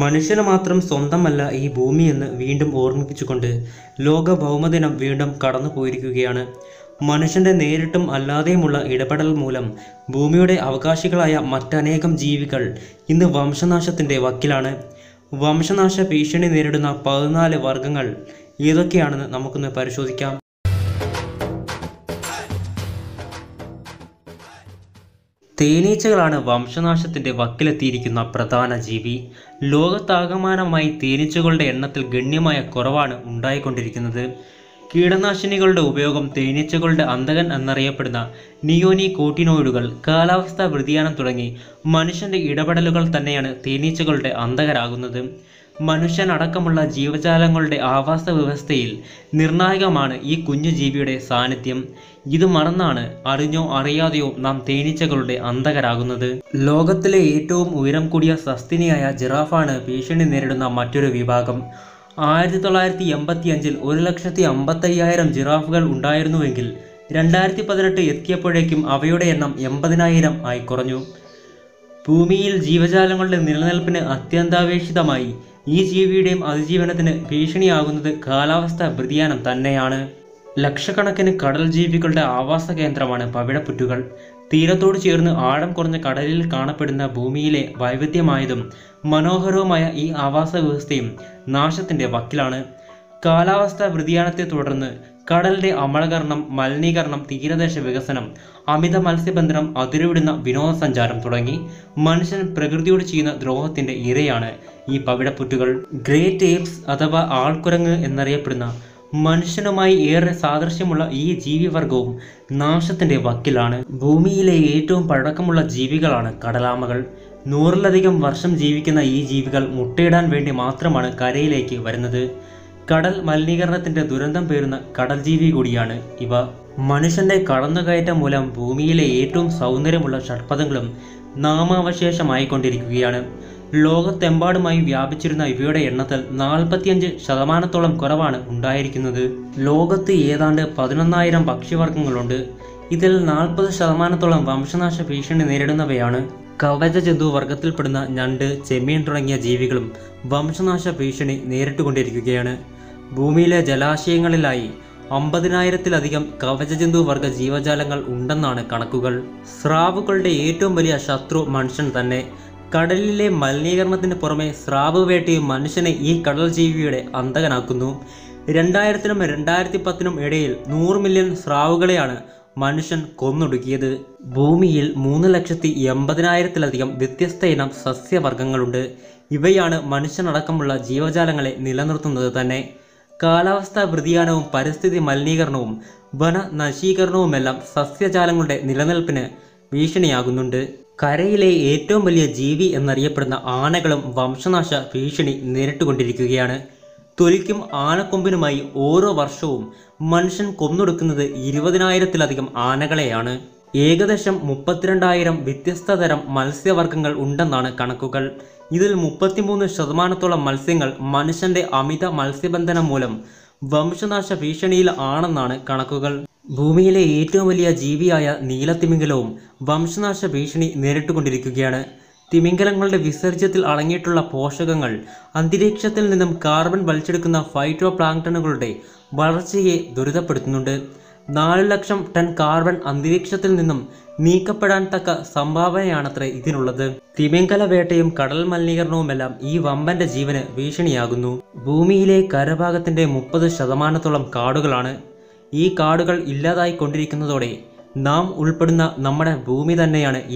മനുഷ്യന് മാത്രം സ്വന്തമല്ല ഈ ഭൂമിയെന്ന് വീണ്ടും ഓർമ്മിപ്പിച്ചുകൊണ്ട് ലോക ഭൗമദിനം വീണ്ടും കടന്നു പോയിരിക്കുകയാണ്. മനുഷ്യൻ്റെ നേരിട്ടും അല്ലാതെയുമുള്ള ഇടപെടൽ മൂലം ഭൂമിയുടെ അവകാശികളായ മറ്റനേകം ജീവികൾ ഇന്ന് വംശനാശത്തിൻ്റെ വക്കിലാണ്. വംശനാശ ഭീഷണി നേരിടുന്ന 14 വർഗങ്ങൾ ഏതൊക്കെയാണെന്ന് നമുക്കൊന്ന് പരിശോധിക്കാം. തേനീച്ചകളാണ് വംശനാശത്തിൻ്റെ വക്കിലെത്തിയിരിക്കുന്ന പ്രധാന ജീവി. ലോകത്താകമാനമായി തേനീച്ചകളുടെ എണ്ണത്തിൽ ഗണ്യമായ കുറവാണ് ഉണ്ടായിക്കൊണ്ടിരിക്കുന്നത്. കീടനാശിനികളുടെ ഉപയോഗം, തേനീച്ചകളുടെ അന്തകൻ എന്നറിയപ്പെടുന്ന നിയോനിക്കോട്ടിനോയിഡുകൾ, കാലാവസ്ഥാ വ്യതിയാനം തുടങ്ങി മനുഷ്യൻ്റെ ഇടപെടലുകൾ തന്നെയാണ് തേനീച്ചകളുടെ അന്തകരാകുന്നത്. മനുഷ്യനടക്കമുള്ള ജീവജാലങ്ങളുടെ ആവാസ വ്യവസ്ഥയിൽ നിർണായകമാണ് ഈ കുഞ്ഞു ജീവിയുടെ സാന്നിധ്യം. ഇത് മറന്നാണ് അറിഞ്ഞോ അറിയാതെയോ നാം തേനീച്ചകളുടെ അന്തകരാകുന്നത്. ലോകത്തിലെ ഏറ്റവും ഉയരം കൂടിയ സസ്തിനിയായ ജിറാഫാണ് ഭീഷണി നേരിടുന്ന മറ്റൊരു വിഭാഗം. 1985-ൽ 1,50,000 ജിറാഫുകൾ ഉണ്ടായിരുന്നുവെങ്കിൽ 2018 എത്തിയപ്പോഴേക്കും അവയുടെ എണ്ണം 80,000 ആയി കുറഞ്ഞു. ഭൂമിയിൽ ജീവജാലങ്ങളുടെ നിലനിൽപ്പിന് അത്യന്താപേക്ഷിതമായി ഈ ജീവിയുടെയും അതിജീവനത്തിന് ഭീഷണിയാകുന്നത് കാലാവസ്ഥാ വ്യതിയാനം തന്നെയാണ്. ലക്ഷക്കണക്കിന് കടൽ ജീവികളുടെ ആവാസ കേന്ദ്രമാണ് പവിഴപ്പുറ്റുകൾ. തീരത്തോട് ചേർന്ന് ആഴം കുറഞ്ഞ കടലിൽ കാണപ്പെടുന്ന ഭൂമിയിലെ വൈവിധ്യമായതും മനോഹരവുമായ ഈ ആവാസ വ്യവസ്ഥയും നാശത്തിൻ്റെ വക്കിലാണ്. കാലാവസ്ഥാ വ്യതിയാനത്തെ തുടർന്ന് കടലിൻ്റെ അമളകരണം, മലിനീകരണം, തീരദേശ വികസനം, അമിത മത്സ്യബന്ധനം, അതിരുവിടുന്ന വിനോദസഞ്ചാരം തുടങ്ങി മനുഷ്യൻ പ്രകൃതിയോട് ചെയ്യുന്ന ദ്രോഹത്തിൻ്റെ ഇരയാണ് ഈ പവിഴപ്പുറ്റുകൾ. ഗ്രേറ്റ് ഏപ്സ് അഥവാ ആൾക്കുരങ്ങ് എന്നറിയപ്പെടുന്ന മനുഷ്യനുമായി ഏറെ സാദൃശ്യമുള്ള ഈ ജീവിവർഗവും നാശത്തിൻ്റെ വക്കിലാണ്. ഭൂമിയിലെ ഏറ്റവും പഴക്കമുള്ള ജീവികളാണ് കടലാമകൾ. 100-ലധികം വർഷം ജീവിക്കുന്ന ഈ ജീവികൾ മുട്ടയിടാൻ വേണ്ടി മാത്രമാണ് കരയിലേക്ക് വരുന്നത്. കടൽ മലിനീകരണത്തിൻ്റെ ദുരന്തം പേറുന്ന കടൽ ജീവി കൂടിയാണ് ഇവ. മനുഷ്യൻ്റെ കടന്നുകയറ്റം മൂലം ഭൂമിയിലെ ഏറ്റവും സൗന്ദര്യമുള്ള ഷഡ്പദങ്ങളും നാമാവശേഷമായിക്കൊണ്ടിരിക്കുകയാണ്. ലോകത്തെമ്പാടുമായി വ്യാപിച്ചിരുന്ന ഇവയുടെ എണ്ണത്തിൽ 45% കുറവാണ് ഉണ്ടായിരിക്കുന്നത്. ലോകത്ത് ഏതാണ്ട് 11,000 പക്ഷിവർഗങ്ങളുണ്ട്. ഇതിൽ 40% വംശനാശ ഭീഷണി നേരിടുന്നവയാണ്. കവച ജന്തു വർഗത്തിൽപ്പെടുന്ന ഞണ്ട്, ചെമ്മീൻ തുടങ്ങിയ ജീവികളും വംശനാശ ഭീഷണി നേരിട്ടുകൊണ്ടിരിക്കുകയാണ്. ഭൂമിയിലെ ജലാശയങ്ങളിലായി 50,000-ലധികം കവചജന്തു വർഗ ജീവജാലങ്ങൾ ഉണ്ടെന്നാണ് കണക്കുകൾ. സ്രാവുകളുടെ ഏറ്റവും വലിയ ശത്രു മനുഷ്യൻ തന്നെ. കടലിലെ മലിനീകരണത്തിന് പുറമെ സ്രാവ് വേട്ടയും മനുഷ്യനെ ഈ കടൽ ജീവിയുടെ അന്തകനാക്കുന്നു. 2000-നും 2010-നും ഇടയിൽ 100 മില്യൺ സ്രാവുകളെയാണ് മനുഷ്യൻ കൊന്നൊടുക്കിയത്. ഭൂമിയിൽ 3,80,000-ലധികം വ്യത്യസ്ത ഇനം സസ്യവർഗങ്ങളുണ്ട്. ഇവയാണ് മനുഷ്യനടക്കമുള്ള ജീവജാലങ്ങളെ നിലനിർത്തുന്നത് തന്നെ. കാലാവസ്ഥാ വ്യതിയാനവും പരിസ്ഥിതി മലിനീകരണവും വന നശീകരണവുമെല്ലാം സസ്യജാലങ്ങളുടെ നിലനിൽപ്പിന് ഭീഷണിയാകുന്നുണ്ട്. കരയിലെ ഏറ്റവും വലിയ ജീവി എന്നറിയപ്പെടുന്ന ആനകളും വംശനാശ ഭീഷണി നേരിട്ടുകൊണ്ടിരിക്കുകയാണ്. തൊലിക്കും ആനക്കൊമ്പിനുമായി ഓരോ വർഷവും മനുഷ്യൻ കൊന്നൊടുക്കുന്നത് 20,000-ലധികം ആനകളെയാണ്. ഏകദേശം 32,000 വ്യത്യസ്ത തരം മത്സ്യവർഗങ്ങൾ ഉണ്ടെന്നാണ് കണക്കുകൾ. ഇതിൽ 33% മത്സ്യങ്ങൾ മനുഷ്യൻ്റെ അമിത മത്സ്യബന്ധനം മൂലം വംശനാശ ഭീഷണിയിൽ ആണെന്നാണ് കണക്കുകൾ. ഭൂമിയിലെ ഏറ്റവും വലിയ ജീവിയായ നീലത്തിമിംഗലവും വംശനാശ ഭീഷണി നേരിട്ടുകൊണ്ടിരിക്കുകയാണ്. തിമിംഗലങ്ങളുടെ വിസർജ്യത്തിൽ അടങ്ങിയിട്ടുള്ള പോഷകങ്ങൾ അന്തരീക്ഷത്തിൽ നിന്നും കാർബൺ വലിച്ചെടുക്കുന്ന ഫൈറ്റോ പ്ലാങ്ക്ടണുകളുടെ വളർച്ചയെ ദുരിതപ്പെടുത്തുന്നുണ്ട്. 4 ലക്ഷം ടൺ കാർബൺ അന്തരീക്ഷത്തിൽ നിന്നും നീക്കപ്പെടാൻ തക്ക സംഭാവനയാണത്രേ ഇതിനുള്ളത്. തിമിംഗല വേട്ടയും കടൽ മലിനീകരണവുമെല്ലാം ഈ വമ്പൻ്റെ ജീവന് ഭീഷണിയാകുന്നു. ഭൂമിയിലെ കരഭാഗത്തിൻ്റെ 30% കാടുകളാണ്. ഈ കാടുകൾ ഇല്ലാതായിക്കൊണ്ടിരിക്കുന്നതോടെ നാം ഉൾപ്പെടുന്ന നമ്മുടെ ഭൂമി തന്നെയാണ്